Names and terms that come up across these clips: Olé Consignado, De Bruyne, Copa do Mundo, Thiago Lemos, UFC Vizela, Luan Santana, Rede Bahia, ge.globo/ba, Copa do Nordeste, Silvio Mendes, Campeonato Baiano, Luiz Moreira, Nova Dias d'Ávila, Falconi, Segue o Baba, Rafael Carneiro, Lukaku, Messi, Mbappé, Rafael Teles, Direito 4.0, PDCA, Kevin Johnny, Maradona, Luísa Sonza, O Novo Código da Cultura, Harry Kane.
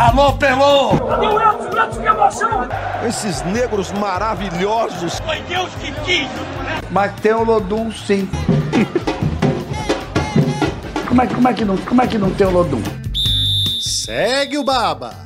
Alô, Pelô! Meu Elton, que emoção! Esses negros maravilhosos! Foi Deus que quis! Mas tem o Lodum, sim. Como é que não tem o Lodum? Segue o Baba!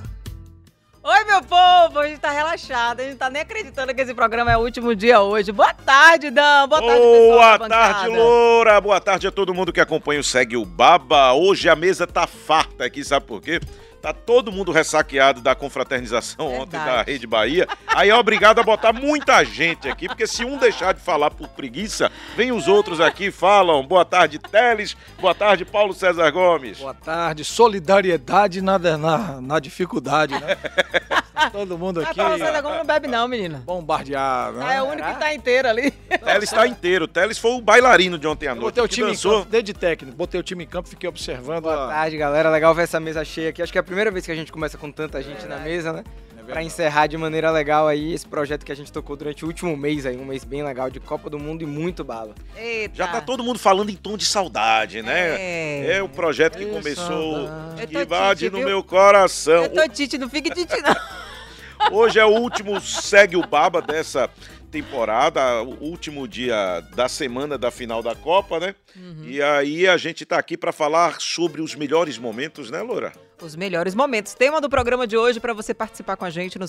Oi, meu povo! A gente tá relaxado, a gente tá nem acreditando que esse programa é o último dia hoje. Boa tarde, Dan! Boa tarde, pessoal! Boa tarde, Loura! Boa tarde a todo mundo que acompanha o Segue o Baba. Hoje a mesa tá farta aqui, sabe por quê? Tá todo mundo ressaqueado da confraternização ontem da Rede Bahia. Aí é obrigado a botar muita gente aqui, porque se um deixar de falar por preguiça, vem os outros aqui e falam. Boa tarde, Teles. Boa tarde, Paulo César Gomes. Boa tarde. Solidariedade na dificuldade, né? Todo mundo aqui. Paulo César Gomes não bebe não, menina. Bombardeado. Né? É o único que tá inteiro ali. Teles tá inteiro. Teles foi o bailarino de ontem à noite. Botei o time em campo, desde técnico. Botei o time em campo, fiquei observando. Boa tarde, galera. Legal ver essa mesa cheia aqui. Acho que é a primeira vez que a gente começa com tanta gente na mesa, né? Pra encerrar de maneira legal aí esse projeto que a gente tocou durante o último mês aí, um mês bem legal de Copa do Mundo e muito bala. Eita. Já tá todo mundo falando em tom de saudade, né? É o projeto que começou, que invade no meu coração. Eu tô Tite, não fique Tite não. Hoje é o último Segue o Baba dessa temporada, o último dia da semana da final da Copa, né? Uhum. E aí a gente tá aqui pra falar sobre os melhores momentos, né, Loura? Os melhores momentos. Tema do programa de hoje para você participar com a gente no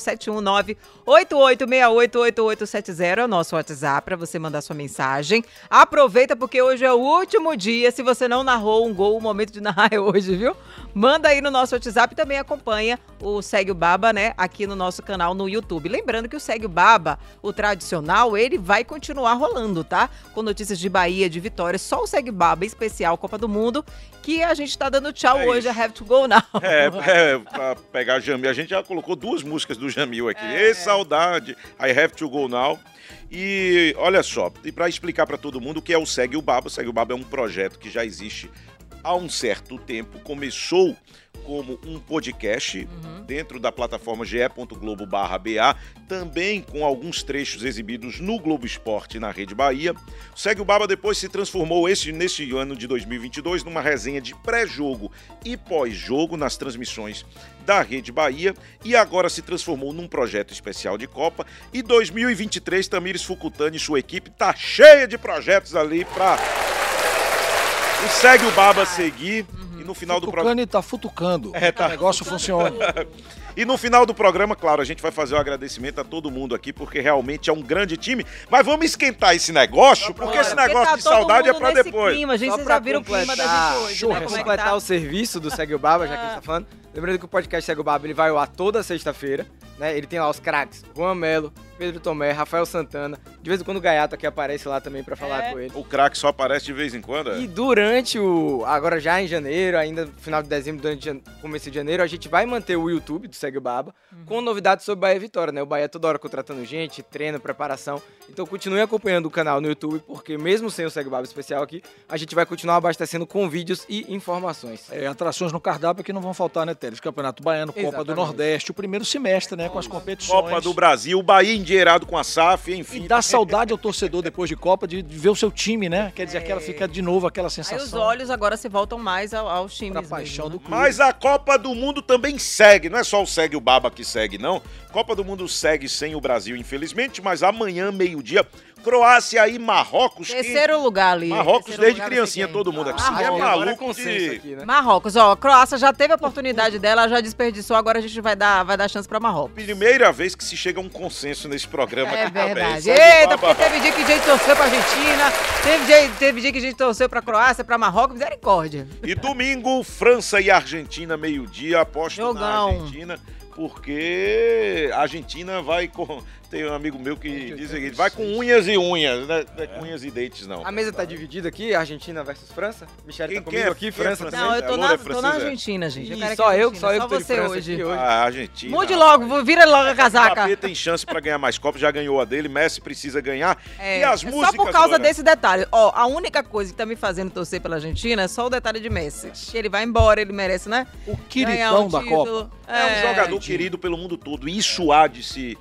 719-8868-8870 é o nosso WhatsApp para você mandar sua mensagem. Aproveita porque hoje é o último dia. Se você não narrou um gol, o momento de narrar é hoje, viu? Manda aí no nosso WhatsApp e também acompanha o Segue o Baba, né? Aqui no nosso canal no YouTube. Lembrando que o Segue o Baba, o tradicional, ele vai continuar rolando, tá? Com notícias de Bahia, de Vitória, só o Segue o Baba especial Copa do Mundo, que a gente tá dando tchau hoje. I have to go now. Pra pegar Jamil, a gente já colocou duas músicas do Jamil aqui. Ei, saudade, I have to go now. E olha só, e pra explicar pra todo mundo o que é o Segue o Baba. O Segue o Baba é um projeto que já existe há um certo tempo, começou como um podcast dentro da plataforma ge.globo/ba, também com alguns trechos exibidos no Globo Esporte na Rede Bahia. O Segue o Baba depois se transformou nesse ano de 2022 numa resenha de pré-jogo e pós-jogo nas transmissões da Rede Bahia e agora se transformou num projeto especial de Copa. E 2023, Tamires Fukutani e sua equipe tá cheia de projetos ali pra... E segue o Baba seguir e no final do programa... Futucani tá futucando. O negócio funciona. E no final do programa, claro, a gente vai fazer um agradecimento a todo mundo aqui, porque realmente é um grande time. Mas vamos esquentar esse negócio, porque esse negócio de saudade é pra depois. Clima, gente, vocês já viram o clima da gente hoje, né? Pra completar o serviço do Segue o Baba, já que a gente tá falando. Lembrando que o podcast Segue o Baba, ele vai ao ar toda sexta-feira, né? Ele tem lá os craques, Juan Melo, Pedro Tomé, Rafael Santana. De vez em quando o Gaiato aqui aparece lá também pra falar com ele. O craque só aparece de vez em quando, E durante o... Agora já em janeiro, ainda final de dezembro, começo de janeiro, a gente vai manter o YouTube do Segue o Baba com novidades sobre Bahia e Vitória, né? O Bahia toda hora contratando gente, treino, preparação. Então continue acompanhando o canal no YouTube, porque mesmo sem o Segue o Baba especial aqui, a gente vai continuar abastecendo com vídeos e informações. Atrações no cardápio que não vão faltar, né, Teles? Campeonato Baiano, Copa do Nordeste, o primeiro semestre, né? Com as competições. Copa do Brasil, o Bahia endinheirado com a SAF, enfim. E dá saudade ao torcedor depois de Copa de ver o seu time, né? Quer dizer, aquela fica de novo aquela sensação. Aí os olhos agora se voltam mais aos times mesmo, paixão do clube. Mas a Copa do Mundo também segue, não é só o Segue o Baba que segue, não. Copa do Mundo segue sem o Brasil, infelizmente, mas amanhã, meio-dia, Croácia e Marrocos. Terceiro lugar ali. Marrocos terceiro desde criancinha, todo mundo aqui. Marrocos, é maluco de... aqui, né? Marrocos, ó, a Croácia já teve a oportunidade dela, já desperdiçou, agora a gente vai dar chance pra Marrocos. Primeira vez que se chega a um consenso nesse programa aqui verdade. Também. Eita, porque teve dia que a gente torceu pra Argentina, teve dia que a gente torceu pra Croácia, pra Marrocos, misericórdia. E domingo, França e Argentina, meio-dia, aposto na Argentina. Porque a Argentina vai com... Tem um amigo meu que diz que vai com unhas e unhas, né? Não é com unhas e dentes, não. A mesa tá dividida aqui, Argentina versus França. Michel tá comigo aqui, França. Não, eu tô na Argentina, gente. Só eu que você hoje. A Argentina. Mude logo, vira logo a casaca. O Mbappé tem chance pra ganhar mais Copas, já ganhou a dele, Messi precisa ganhar. E as músicas... Só por causa desse detalhe. Ó, a única coisa que tá me fazendo torcer pela Argentina é só o detalhe de Messi. Ele vai embora, ele merece, né? O queridão da Copa. É um jogador querido pelo mundo todo. Isso há de se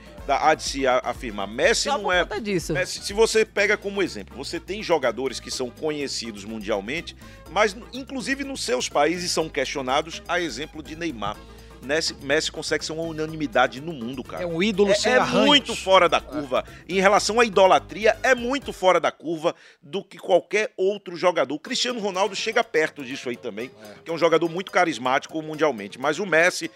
afirmar. Messi só não é... disso. Messi, se você pega como exemplo, você tem jogadores que são conhecidos mundialmente, mas inclusive nos seus países são questionados, a exemplo de Neymar. Messi consegue ser uma unanimidade no mundo, cara. É um ídolo sem arranjo. É muito fora da curva. Em relação à idolatria, é muito fora da curva do que qualquer outro jogador. O Cristiano Ronaldo chega perto disso aí também, que é um jogador muito carismático mundialmente. Mas o Messi...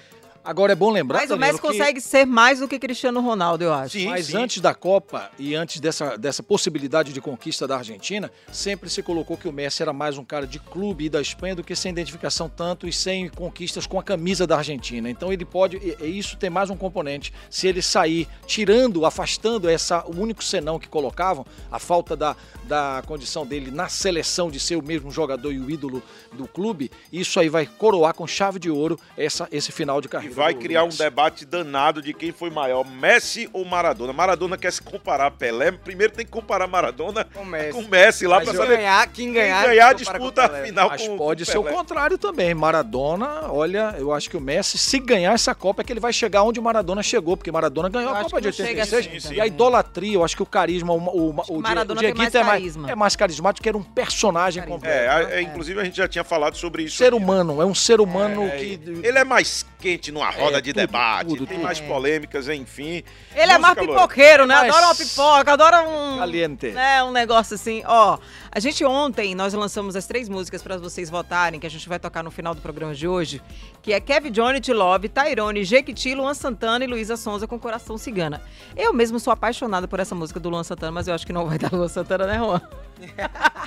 Agora é bom lembrar, mas Danilo, o Messi consegue ser mais do que Cristiano Ronaldo, eu acho. Sim, mas antes da Copa e antes dessa possibilidade de conquista da Argentina, sempre se colocou que o Messi era mais um cara de clube e da Espanha do que sem identificação tanto e sem conquistas com a camisa da Argentina. Então ele pode, e isso tem mais um componente, se ele sair tirando, afastando o único senão que colocavam, a falta da condição dele na seleção de ser o mesmo jogador e o ídolo do clube, isso aí vai coroar com chave de ouro esse final de carreira. Vai criar um debate danado de quem foi maior, Messi ou Maradona. Maradona quer se comparar a Pelé, primeiro tem que comparar Maradona com Messi lá para saber quem ganhar disputa a final. Mas pode ser o contrário também. Maradona, olha, eu acho que o Messi, se ganhar essa Copa, é que ele vai chegar onde Maradona chegou, porque Maradona ganhou a Copa de 86. Assim, e a idolatria, eu acho que o carisma, o Maradona tem mais carisma. É mais carismático, que era um personagem completo. Inclusive a gente já tinha falado sobre isso. Ser humano, é um ser humano que... Ele é mais quente no roda de debate, tem mais polêmicas, enfim. Ele é mais pipoqueiro, né? Adora uma pipoca, adora um... Caliente. Né, um negócio assim, ó. A gente ontem, nós lançamos as 3 músicas pra vocês votarem, que a gente vai tocar no final do programa de hoje, que é Kevin Johnny, T Love, Tairone, Jequiti, Luan Santana e Luísa Sonza com Coração Cigana. Eu mesmo sou apaixonada por essa música do Luan Santana, mas eu acho que não vai dar Luan Santana, né, Juan?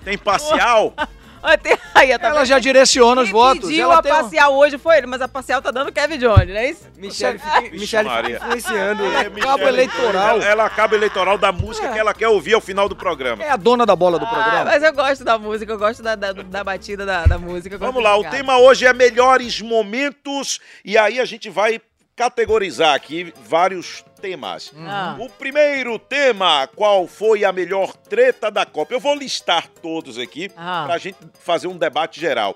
Tem parcial? Ela já direciona os votos. Ela a parcial hoje foi ele, mas a parcial tá dando Kevin Johnny, não é isso? Michele fica influenciando. Ela acaba eleitoral da música que ela quer ouvir ao final do programa. É a dona da bola do programa. Mas eu gosto da música, eu gosto da batida da música. Vamos lá, o tema hoje é melhores momentos e aí a gente vai categorizar aqui vários temas. O primeiro tema, qual foi a melhor treta da Copa? Eu vou listar todos aqui pra gente fazer um debate geral.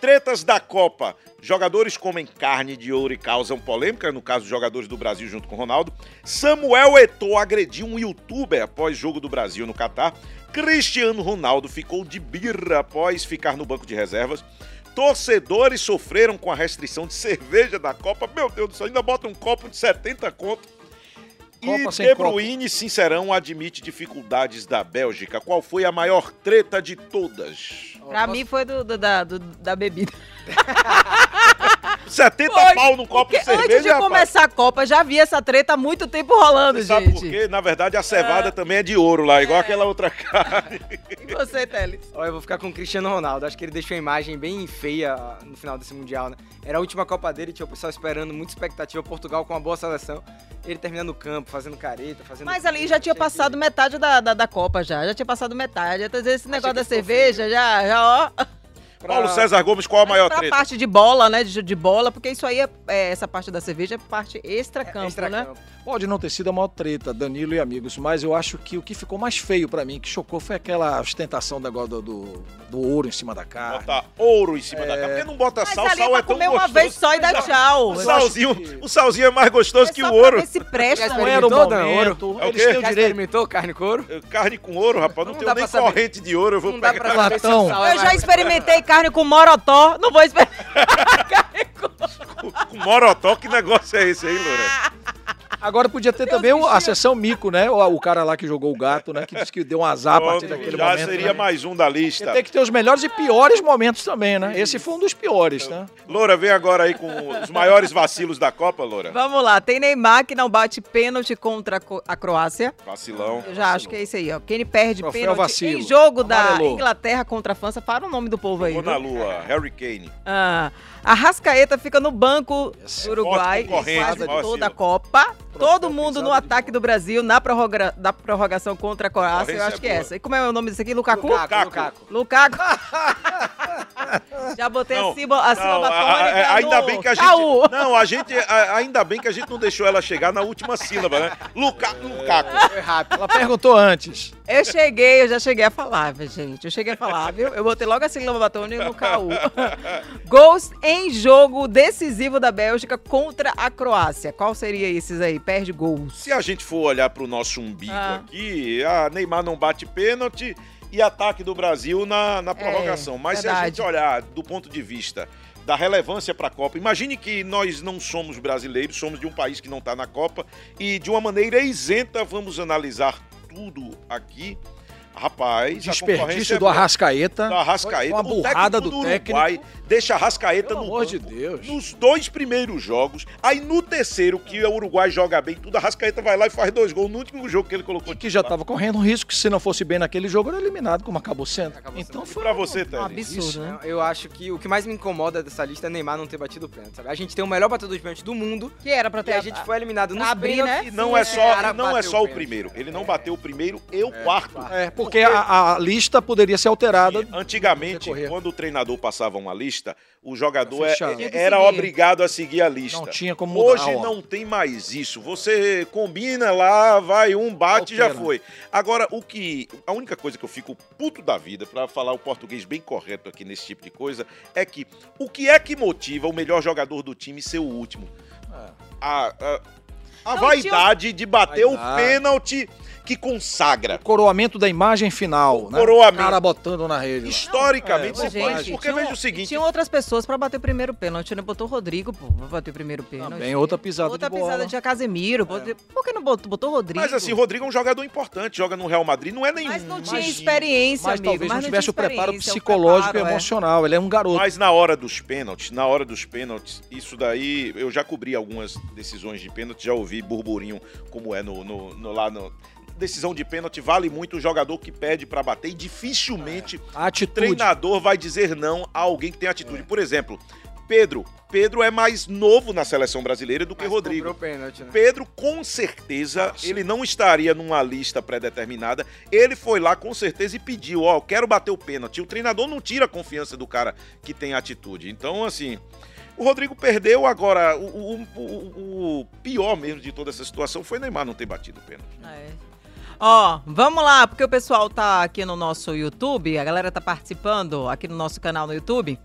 Tretas da Copa. Jogadores comem carne de ouro e causam polêmica, no caso, jogadores do Brasil junto com Ronaldo. Samuel Eto'o agrediu um youtuber após jogo do Brasil no Catar. Cristiano Ronaldo ficou de birra após ficar no banco de reservas. Torcedores sofreram com a restrição de cerveja da Copa. Meu Deus do céu, ainda bota um copo de 70 conto. E De Bruyne, sincerão, admite dificuldades da Bélgica. Qual foi a maior treta de todas? Pra mim foi da bebida. 70 pau no copo de cerveja. Antes de começar a Copa, já vi essa treta há muito tempo rolando, gente. Sabe por quê? Na verdade, a cevada também é de ouro lá, igual aquela outra carne. E você, Teles? Olha, eu vou ficar com o Cristiano Ronaldo. Acho que ele deixou a imagem bem feia no final desse Mundial, né? Era a última Copa dele, tinha o pessoal esperando, muita expectativa. Portugal com uma boa seleção. Ele terminando o campo, fazendo careta, fazendo... Mas ali já tinha passado metade da Copa, já. Já tinha passado metade. Às vezes esse negócio da cerveja, já, ó... Paulo César Gomes, qual a maior treta? A parte de bola, né? De bola, porque isso aí essa parte da cerveja é parte extra-campo, né? Pode não ter sido a maior treta, Danilo e amigos, mas eu acho que o que ficou mais feio pra mim, que chocou, foi aquela ostentação do ouro em cima da carne. Botar ouro em cima da carne. Porque não bota sal, sal é tão gostoso. Comer uma vez só e dá tchau. O salzinho é mais gostoso que o ouro. Se presta, não era o momento. Eles têm o direito. Experimentou carne com ouro? Carne com ouro, rapaz. Não tenho nem corrente de ouro, eu vou pegar. Eu já experimentei carne com morotó, não vou esperar. Carne com morotó, que negócio é esse aí, Loura? Agora podia ter também a sessão mico, né? O cara lá que jogou o gato, né? Que disse que deu um azar a partir daquele momento. Já seria mais um da lista. Porque tem que ter os melhores e piores momentos também, né? Esse foi um dos piores, né? Loura, vem agora aí com os maiores vacilos da Copa, Loura. Vamos lá. Tem Neymar que não bate pênalti contra a Croácia. Vacilão. Eu já acho que é isso aí, ó. Quem perde pênalti em jogo da Inglaterra contra a França. Para o nome do povo aí. Vou na lua. Harry Kane. Arrascaeta fica no banco do Uruguai quase toda a Copa. Todo mundo no ataque do Brasil, na prorrogação contra a Croácia, eu acho que é essa. E como é o nome disso aqui? Lukaku? Lukaku. Já botei a sílaba tônica. Ainda bem que a gente... Não, ainda bem que a gente não deixou ela chegar na última sílaba, né? Lukaku. Foi rápido. Ela perguntou antes. Eu já cheguei a falar, gente. Eu cheguei a falar, viu? Eu botei logo a sílaba tônica no Lukaku. Gols em jogo decisivo da Bélgica contra a Croácia. Qual seria esses aí? Perde gols. Se a gente for olhar pro nosso umbigo aqui, a Neymar não bate pênalti e ataque do Brasil na prorrogação. Mas se a gente olhar do ponto de vista da relevância para a Copa. Imagine que nós não somos brasileiros, somos de um país que não está na Copa e de uma maneira isenta vamos analisar tudo aqui. Rapaz, desperdício do Arrascaeta. Uma burrada do técnico. Deixa Arrascaeta no banco. Pelo amor de Deus. Nos dois primeiros jogos. Aí no terceiro, que o Uruguai joga bem tudo, Arrascaeta vai lá e faz 2 gols no último jogo que ele colocou. E que já estava correndo um risco que se não fosse bem naquele jogo, era eliminado, como acabou sendo. Então foi pra você, Tânia. Um absurdo, né? Eu acho que o que mais me incomoda dessa lista é Neymar não ter batido o pênalti. A gente tem o melhor batedor de pênalti do mundo. Que era pra ter. E a gente foi eliminado no abrir, né? Não é só o primeiro. Ele não bateu o primeiro e o quarto. É, porque a lista poderia ser alterada. Antigamente, quando o treinador passava uma lista, o jogador era obrigado a seguir a lista. Não tinha como mudar. Hoje não tem mais isso. Você combina lá, vai um bate e já foi. Agora, a única coisa que eu fico puto da vida, para falar o português bem correto aqui nesse tipo de coisa, é que o que é que motiva o melhor jogador do time ser o último? A vaidade de bater o pênalti que consagra. O coroamento da imagem final, o coroamento. O cara botando na rede. Historicamente, se faz. Porque veja o seguinte... Tinham outras pessoas pra bater o primeiro pênalti. Não botou o Rodrigo, pô, pra bater o primeiro pênalti. Também, outra pisada de bola. Outra pisada de Casemiro. Por que não botou o Rodrigo? Mas assim, o Rodrigo é um jogador importante. Joga no Real Madrid, não é nenhum. Mas não tinha experiência, amigo. Mas talvez não tivesse o preparo psicológico e emocional. Ele é um garoto. Mas na hora dos pênaltis, isso daí... Eu já cobri algumas decisões de pênalti. Já ouvi burburinho como é decisão de pênalti vale muito o jogador que pede pra bater e dificilmente o treinador vai dizer não a alguém que tem atitude. Por exemplo, Pedro é mais novo na seleção brasileira do que Rodrigo. Pênalti, né? Pedro, com certeza, ele não estaria numa lista pré-determinada. Ele foi lá, com certeza, e pediu, ó, quero bater o pênalti. O treinador não tira a confiança do cara que tem atitude. Então, assim... O Rodrigo perdeu agora. O pior mesmo de toda essa situação foi Neymar não ter batido o pênalti. Ó, vamos lá, porque o pessoal tá aqui no nosso YouTube, a galera tá participando aqui no nosso canal no YouTube.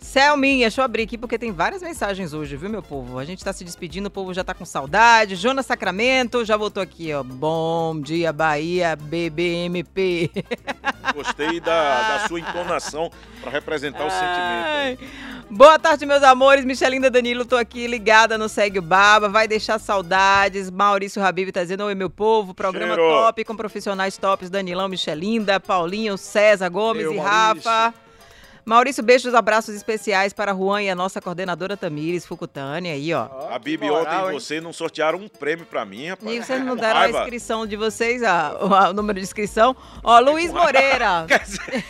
Selminha, deixa eu abrir aqui porque tem várias mensagens hoje, viu, meu povo? A gente tá se despedindo, o povo já tá com saudade. Jonas Sacramento já voltou aqui, ó. Bom dia, Bahia, BBMP. Gostei da sua entonação pra representar o sentimento. Aí. Boa tarde, meus amores. Michelinda Danilo, tô aqui ligada no Segue o Baba. Vai deixar saudades. Maurício Rabib tá dizendo, oi, meu povo. Programa top, com profissionais tops. Danilão, Michelinda, Paulinho, César Gomes e Maurício. Rafa. Maurício, beijos, abraços especiais para Juan e a nossa coordenadora Tamires Fukutani aí, ó. A Bibi, ontem você não sortearam um prêmio para mim, rapaz. E vocês não deram a inscrição de vocês, o número de inscrição. Ó, Luiz Moreira. Quer dizer...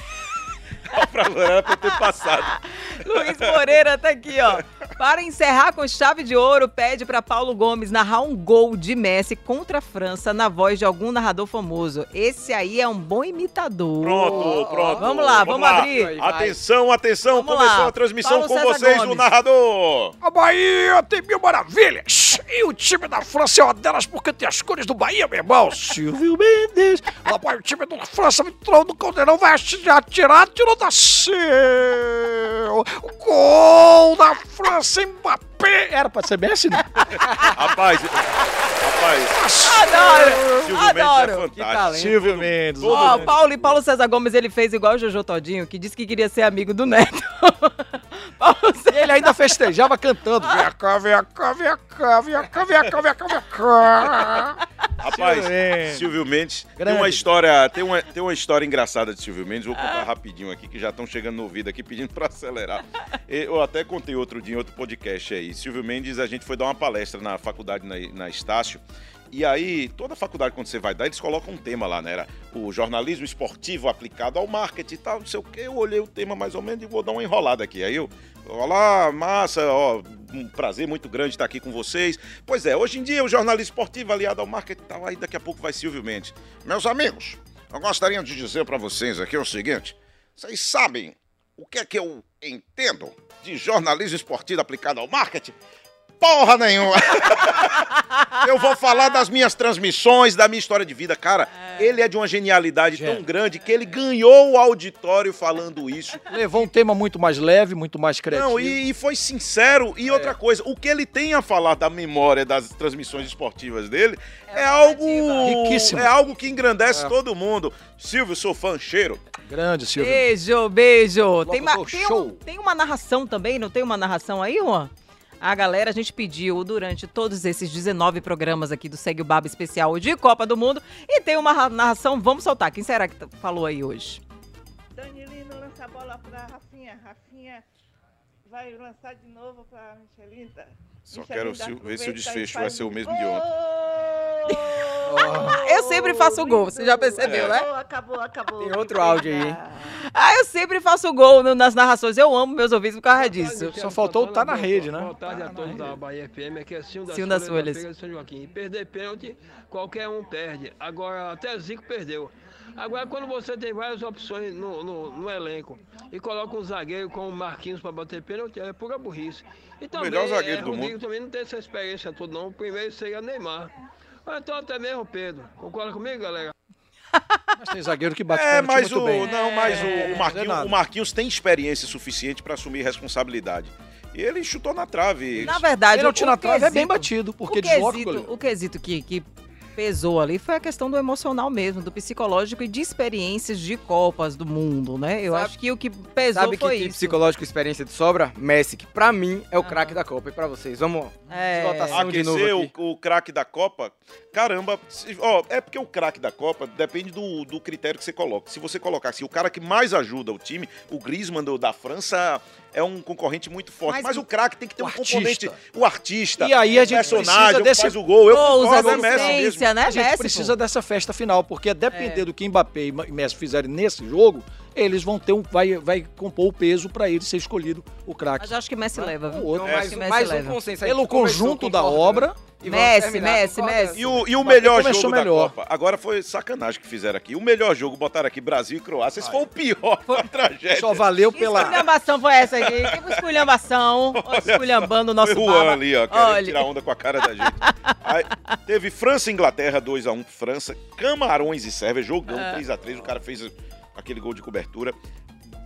Era pra eu ter passado. Luiz Moreira tá aqui, ó. Para encerrar com chave de ouro, pede pra Paulo Gomes narrar um gol de Messi contra a França na voz de algum narrador famoso. Esse aí é um bom imitador. Pronto. Vamos lá. Abrir. Atenção, vamos começou lá. A transmissão Paulo com César vocês, Gomes. O narrador. A Bahia tem mil maravilhas. E o time da França é uma delas porque tem as cores do Bahia, meu irmão. Silvio Mendes. Rapaz, o time da França entrou no Caldeirão, vai tirou da seu gol da França, Mbappé. Era pra ser Messi, né? Rapaz. Adoro. Silvio Mendes é fantástico. Silvio Mendes. Ó, Paulo César Gomes, ele fez igual o Jojo Todinho, que disse que queria ser amigo do Neto. Ele ainda festejava cantando. Vem cá. Rapaz, Silvio Mendes, tem uma história engraçada de Silvio Mendes, vou contar rapidinho aqui, que já estão chegando no ouvido aqui pedindo para acelerar. Eu até contei outro dia em outro podcast aí. Silvio Mendes, a gente foi dar uma palestra na faculdade, na Estácio, e aí toda faculdade quando você vai dar, eles colocam um tema lá, né? Era o jornalismo esportivo aplicado ao marketing e tal, não sei o quê. Eu olhei o tema mais ou menos e vou dar uma enrolada aqui. Aí eu, olá, massa, ó... Um prazer muito grande estar aqui com vocês. Pois é, hoje em dia o jornalismo esportivo aliado ao marketing e tal, aí daqui a pouco vai Silvio Mendes. Meus amigos, eu gostaria de dizer para vocês aqui o seguinte, vocês sabem o que é que eu entendo de jornalismo esportivo aplicado ao marketing? porra nenhuma. Eu vou falar das minhas transmissões, da minha história de vida. Cara, ele é de uma genialidade tão grande que ele ganhou o auditório falando isso. Levou um tema muito mais leve, muito mais criativo. Não, e foi sincero. E outra coisa, o que ele tem a falar da memória das transmissões esportivas dele é algo... riquíssimo. É algo que engrandece todo mundo. Silvio, sou fã, cheiro. Grande, Silvio. Beijo, beijo. Tem uma narração também, não tem uma narração aí, Juan? A galera, a gente pediu durante todos esses 19 programas aqui do Segue o Baba especial de Copa do Mundo. E tem uma narração, vamos soltar. Quem será que falou aí hoje? Danilino lança a bola pra Rafinha. Rafinha vai lançar de novo pra Michelita. Só quero ver se o desfecho vai ser o mesmo de ontem. Eu sempre faço o gol, você já percebeu, né? Acabou. Tem outro áudio aí, hein? Ah, eu sempre faço o gol nas narrações. Eu amo meus ouvidos por causa disso. Só faltou o tá na rede, né? Boa tarde a todos da Bahia FM. Aqui é Silvio das Folhas. Perder pênalti, qualquer um perde. Agora, até Zico perdeu. Agora, quando você tem várias opções no elenco e coloca um zagueiro com o Marquinhos para bater pênalti, é pura burrice. E também, o melhor zagueiro do mundo. Também não tem essa experiência toda, não. O primeiro seria Neymar. Ou então até mesmo Pedro. Concorda comigo, galera? Mas tem zagueiro que bate muito bem. Não, mas o Marquinhos tem experiência suficiente para assumir responsabilidade. Ele chutou na trave. Na verdade, ele chutou na trave, é bem batido, porque desloca o goleiro. O quesito que pesou ali foi a questão do emocional mesmo, do psicológico e de experiências de Copas do Mundo, né? Eu acho que o que pesou foi isso. Sabe que tem psicológico e experiência de sobra? Messi, que pra mim é o craque da Copa. E pra vocês, vamos votação de novo aqui. O craque da Copa, caramba, é porque o craque da Copa depende do critério que você coloca. Se você colocar assim, o cara que mais ajuda o time, o Griezmann da França... é um concorrente muito forte, mas o craque tem que ter um componente, o artista, e aí a gente personagem, desse... faz o gol, eu concordo, é Messi mesmo. A gente precisa dessa festa final, porque depender do que Mbappé e Messi fizerem nesse jogo, eles vão ter vai compor o peso para ele ser escolhido o craque. Mas eu acho que Messi leva, viu? Mais um consenso. Pelo conjunto da obra... Messi. E o melhor jogo da Copa? Agora foi sacanagem que fizeram aqui. O melhor jogo, botaram aqui Brasil e Croácia. Esse foi o pior da tragédia. Só valeu pela... Que esculhambação foi essa aqui? Que esculhambação. Esculhambando o nosso Juan ali, ó. Querendo tirar onda com a cara da gente. Aí, teve França e Inglaterra, 2 a 1 para França. Camarões e Sérvia, jogão 3 a 3. O cara fez aquele gol de cobertura.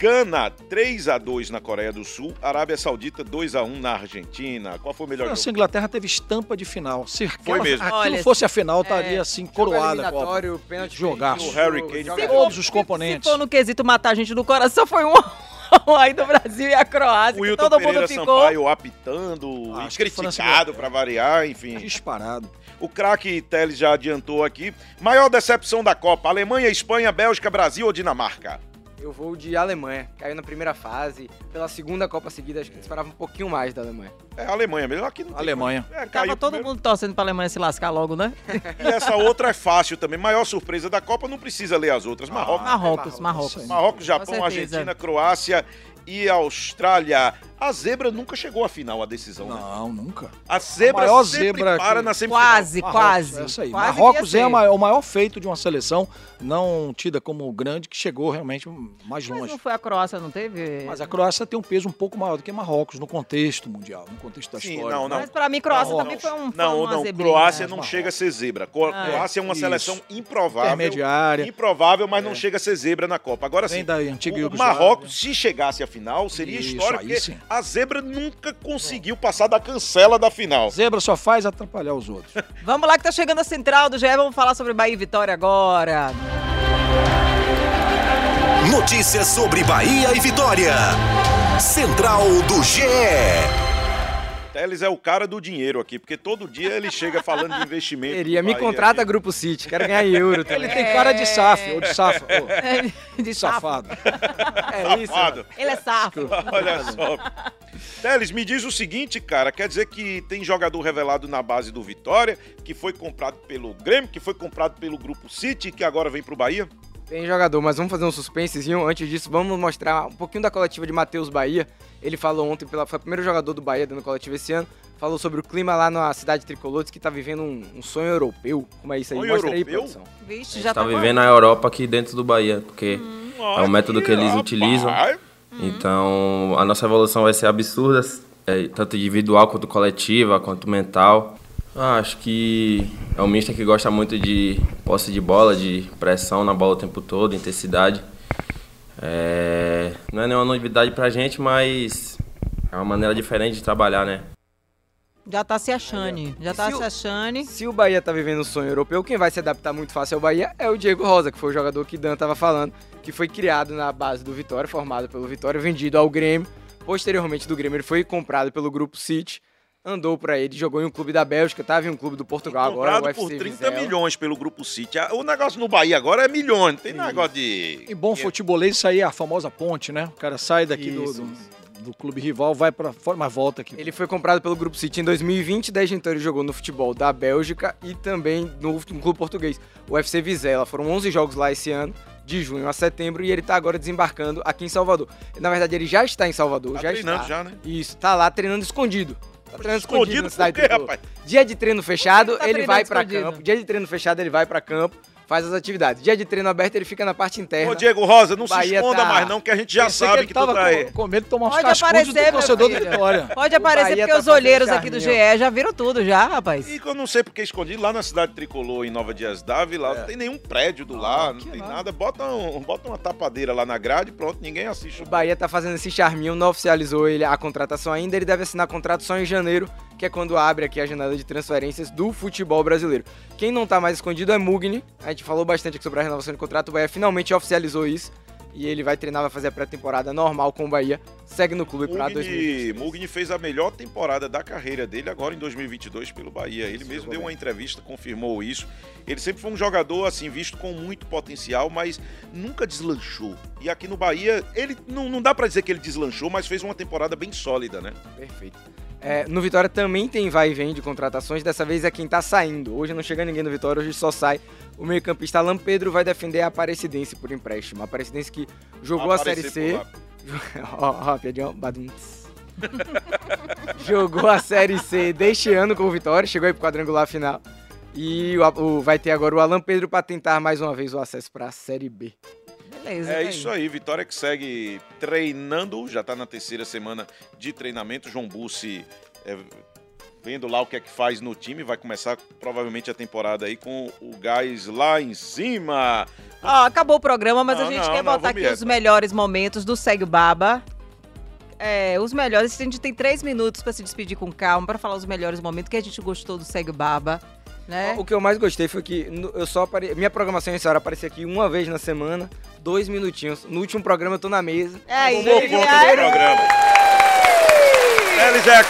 Gana, 3 a 2 na Coreia do Sul. Arábia Saudita, 2 a 1 na Argentina. Qual foi o melhor jogo? Nossa, a Inglaterra teve estampa de final. Foi mesmo. Se fosse a final, estaria assim, coroada. Eliminatório, pênalti, jogaço. O Harry Kane. Todos os componentes. Se for no quesito matar a gente do coração, foi um... aí do Brasil e a Croácia, que todo mundo ficou. Sampaio apitando, e criticado pra variar, enfim. Disparado. O craque Teles já adiantou aqui. Maior decepção da Copa, Alemanha, Espanha, Bélgica, Brasil ou Dinamarca? Eu vou de Alemanha. Caiu na primeira fase. Pela segunda Copa seguida, acho que esperava um pouquinho mais da Alemanha. É a Alemanha mesmo. Aqui não tem Alemanha. Acaba todo mundo torcendo pra Alemanha se lascar logo, né? E essa outra é fácil também. Maior surpresa da Copa, não precisa ler as outras. Marrocos, Japão, Argentina, Croácia e Austrália. A zebra nunca chegou à final, a decisão. Não, né? Nunca. A zebra para na semifinal. Quase. É isso aí. Marrocos é o maior feito de uma seleção não tida como grande, que chegou realmente mais longe. Mas não foi a Croácia, não teve? Mas a Croácia tem um peso um pouco maior do que Marrocos no contexto mundial, no contexto da história. Não. Mas para mim, Croácia também foi um zebrinha. Croácia não chega a ser zebra. Croácia é uma seleção improvável. Intermediária. Improvável, mas não chega a ser zebra na Copa. Agora sim, o Marrocos, se chegasse à final, seria história, porque a zebra nunca conseguiu passar da cancela da final. Zebra só faz atrapalhar os outros. Vamos lá que tá chegando a central do GE, vamos falar sobre Bahia e Vitória agora. Notícias sobre Bahia e Vitória. Central do GE. Teles é o cara do dinheiro aqui, porque todo dia ele chega falando de investimento. Me contrata Grupo City, quero ganhar euro. Ele tem cara de SAF, ou de safa. De safado. É isso. Mano. Ele é safo. Olha só. Teles, me diz o seguinte, cara, quer dizer que tem jogador revelado na base do Vitória, que foi comprado pelo Grêmio, que foi comprado pelo Grupo City, que agora vem pro Bahia? Tem jogador, mas vamos fazer um suspensezinho. Antes disso, vamos mostrar um pouquinho da coletiva de Matheus Bahia. Ele falou ontem, foi o primeiro jogador do Bahia dando coletiva esse ano. Falou sobre o clima lá na cidade de Tricolores, que tá vivendo um sonho europeu. Como é isso aí? Mostra aí, produção. Vixe, já tá vivendo a Europa aqui dentro do Bahia, porque é o método que eles utilizam. Então, a nossa evolução vai ser absurda. tanto individual quanto coletiva, quanto mental. Acho que é um mister que gosta muito de posse de bola, de pressão na bola o tempo todo, intensidade. Não é nenhuma novidade pra gente, mas é uma maneira diferente de trabalhar, né? Já tá se achando, Se o Bahia tá vivendo um sonho europeu, quem vai se adaptar muito fácil ao Bahia é o Diego Rosa, que foi o jogador que Dan tava falando, que foi criado na base do Vitória, formado pelo Vitória, vendido ao Grêmio. Posteriormente do Grêmio ele foi comprado pelo Grupo City, andou pra ele, jogou em um clube da Bélgica, tava em um clube do Portugal agora, o UFC Vizela. Comprado por 30 milhões pelo Grupo City. O negócio no Bahia agora é milhões, não tem negócio de... Em bom futebolês isso aí é a famosa ponte, né? O cara sai daqui do clube rival, vai pra fora, mas volta aqui. Ele foi comprado pelo Grupo City em 2020, desde então ele jogou no futebol da Bélgica e também no clube português, o UFC Vizela. Foram 11 jogos lá esse ano, de junho a setembro, e ele tá agora desembarcando aqui em Salvador. Na verdade, ele já está em Salvador. Tá já treinando já, né? Isso, tá lá treinando escondido. Tá treinando escondido na cidade do rapaz. Dia de treino fechado, ele vai pra campo. Dia de treino fechado, ele vai pra campo, faz as atividades. Dia de treino aberto, ele fica na parte interna. Ô, Diego Rosa, não se esconda mais não, que a gente já sabe que tu tá aí. Com medo de tomar uns cascudos do torcedor do Vitória. Pode aparecer, porque os olheiros aqui do GE já viram tudo já, rapaz. E que eu não sei porque escondido, lá na cidade tricolor, em Nova Dias d'Ávila, lá não tem nenhum prédio do lá, não tem nada. Bota uma tapadeira lá na grade, pronto, ninguém assiste. O Bahia tá fazendo esse charminho, não oficializou ele a contratação ainda, ele deve assinar contrato só em janeiro, que é quando abre aqui a janela de transferências do futebol brasileiro. Quem não tá mais escondido é Mugni. A gente falou bastante aqui sobre a renovação de contrato, o Bahia finalmente oficializou isso e ele vai treinar, vai fazer a pré-temporada normal com o Bahia, segue no clube para 2022. Mugni fez a melhor temporada da carreira dele agora em 2022 pelo Bahia, ele mesmo deu uma entrevista, confirmou isso. Ele sempre foi um jogador assim visto com muito potencial, mas nunca deslanchou. E aqui no Bahia, ele não dá para dizer que ele deslanchou, mas fez uma temporada bem sólida, né? Perfeito. No Vitória também tem vai e vem de contratações, dessa vez é quem tá saindo. Hoje não chega ninguém no Vitória, hoje só sai o meio-campista Alan Pedro, vai defender a Aparecidense por empréstimo. A Aparecidense que jogou a Série C. Ó, piadinha, jogou a Série C deste ano com o Vitória, chegou aí pro quadrangular final. E vai ter agora o Alan Pedro para tentar mais uma vez o acesso para a Série B. É isso aí, Vitória que segue treinando, já está na terceira semana de treinamento. João Bussi vendo lá o que é que faz no time, vai começar provavelmente a temporada aí com o gás lá em cima. Ah, acabou o programa, mas a gente quer botar aqui os melhores momentos do Segue o Baba. Os melhores, a gente tem 3 minutos para se despedir com calma, para falar os melhores momentos que a gente gostou do Segue o Baba. Né? O que eu mais gostei foi que minha programação nessa hora aparecia aqui uma vez na semana, 2 minutinhos. No último programa eu tô na mesa.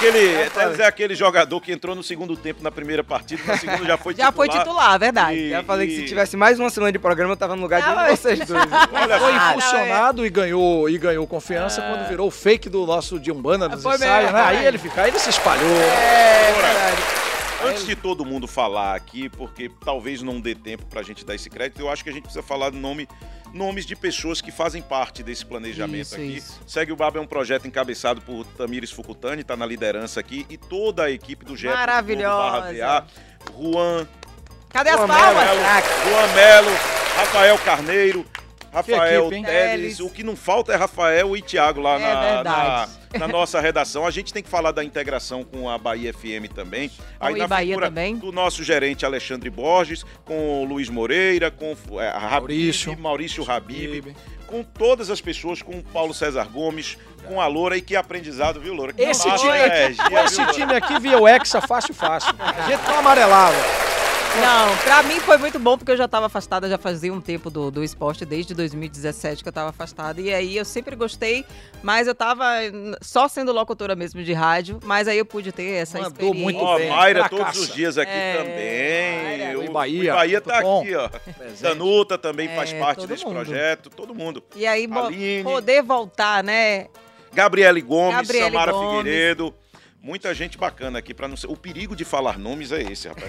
Teles é aquele jogador que entrou no segundo tempo na primeira partida, na segunda já foi titular. Já foi titular, verdade. Já falei que se tivesse mais uma semana de programa, eu tava no lugar de vocês dois. Foi impulsionado e ganhou confiança quando virou o fake do nosso de Umbanda dos ensaios, né? Aí ele se espalhou. Antes de todo mundo falar aqui, porque talvez não dê tempo pra gente dar esse crédito, eu acho que a gente precisa falar do nomes de pessoas que fazem parte desse planejamento aqui. Segue o Baba é um projeto encabeçado por Tamires Fukutani, tá na liderança aqui, e toda a equipe do ge.globo/ba. Maravilhosa. Juan Melo, Rafael Carneiro, Rafael Teles, o que não falta é Rafael e Thiago lá na nossa redação. A gente tem que falar da integração com a Bahia FM também. Aí na figura do nosso gerente Alexandre Borges, com o Luiz Moreira, com Maurício Rabib, com todas as pessoas, com o Paulo César Gomes, com a Loura, e que aprendizado, viu, Loura? Esse time aqui via o Hexa fácil. A gente não amarelava. Não, pra mim foi muito bom, porque eu já tava afastada, já fazia um tempo do esporte, desde 2017 que eu tava afastada, e aí eu sempre gostei, mas eu tava só sendo locutora mesmo de rádio, mas aí eu pude ter essa experiência. Muito bem. Mayra todos os dias aqui também. O Bahia tá aqui, ó. Danuta também faz parte desse projeto, todo mundo. E aí poder voltar, né? Gabriel Samara Gomes, Figueiredo. Muita gente bacana aqui, para não ser... O perigo de falar nomes é esse, rapaz.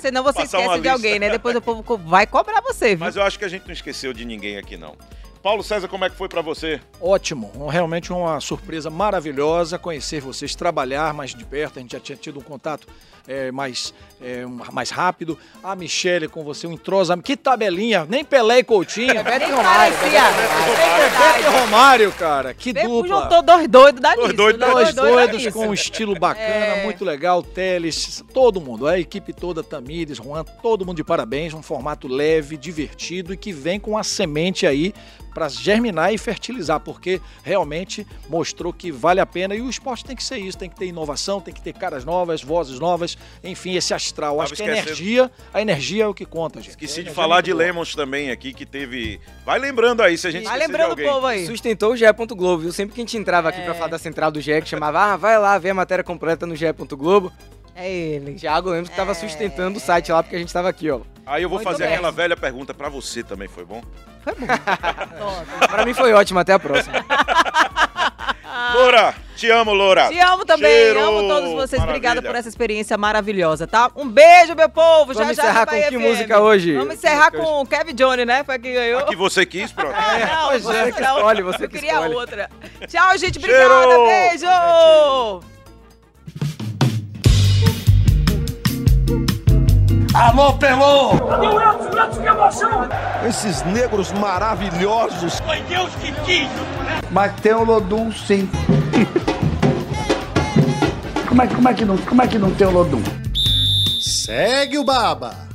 Senão você esquece de alguém, né? Depois o povo vai cobrar você, viu? Mas eu acho que a gente não esqueceu de ninguém aqui, não. Paulo César, como é que foi para você? Ótimo, realmente uma surpresa maravilhosa conhecer vocês, trabalhar mais de perto. A gente já tinha tido um contato mais rápido. A Michele com você, um entrosamento. Que tabelinha, nem Pelé e Coutinho. Bebeto e Romário. Bebeto e Romário, cara. Que dupla. Juntou dois doidos da lista. Dois doidos com um estilo bacana, muito legal. Teles, todo mundo. A equipe toda, Tamires, Juan, todo mundo de parabéns. Um formato leve, divertido e que vem com a semente aí para germinar e fertilizar, porque realmente mostrou que vale a pena, e o esporte tem que ser isso, tem que ter inovação, tem que ter caras novas, vozes novas, enfim, esse astral. Acho que a energia é o que conta, gente. Esqueci de falar de Lemons também aqui, que teve... Vai lembrando aí, se a gente esquecer de alguém. O povo aí. Sustentou o ge.globo, viu? Sempre que a gente entrava aqui para falar da central do GE, que chamava, vai lá ver a matéria completa no ge.globo. É ele. Thiago Lemos que tava sustentando o site lá, porque a gente tava aqui, ó. Aí eu vou fazer aquela velha pergunta pra você também, foi bom? Foi bom. Pra mim foi ótimo, até a próxima. Loura, te amo, Loura. Te amo também, cheiro. Amo todos vocês. Maravilha. Obrigada por essa experiência maravilhosa, tá? Um beijo, meu povo. Vamos encerrar com que música hoje? Vamos encerrar com o Kevin Johnny, né? Foi quem ganhou. A que você quis, pronto. Você que escolhe. Eu queria outra. Tchau, gente. Obrigada. Cheiro. Beijo. Alô, Pelô! Meu Deus, que emoção! Esses negros maravilhosos! Foi Deus que quis! Mas tem o Lodum, sim. Como é que não tem o Lodum? Segue o Baba!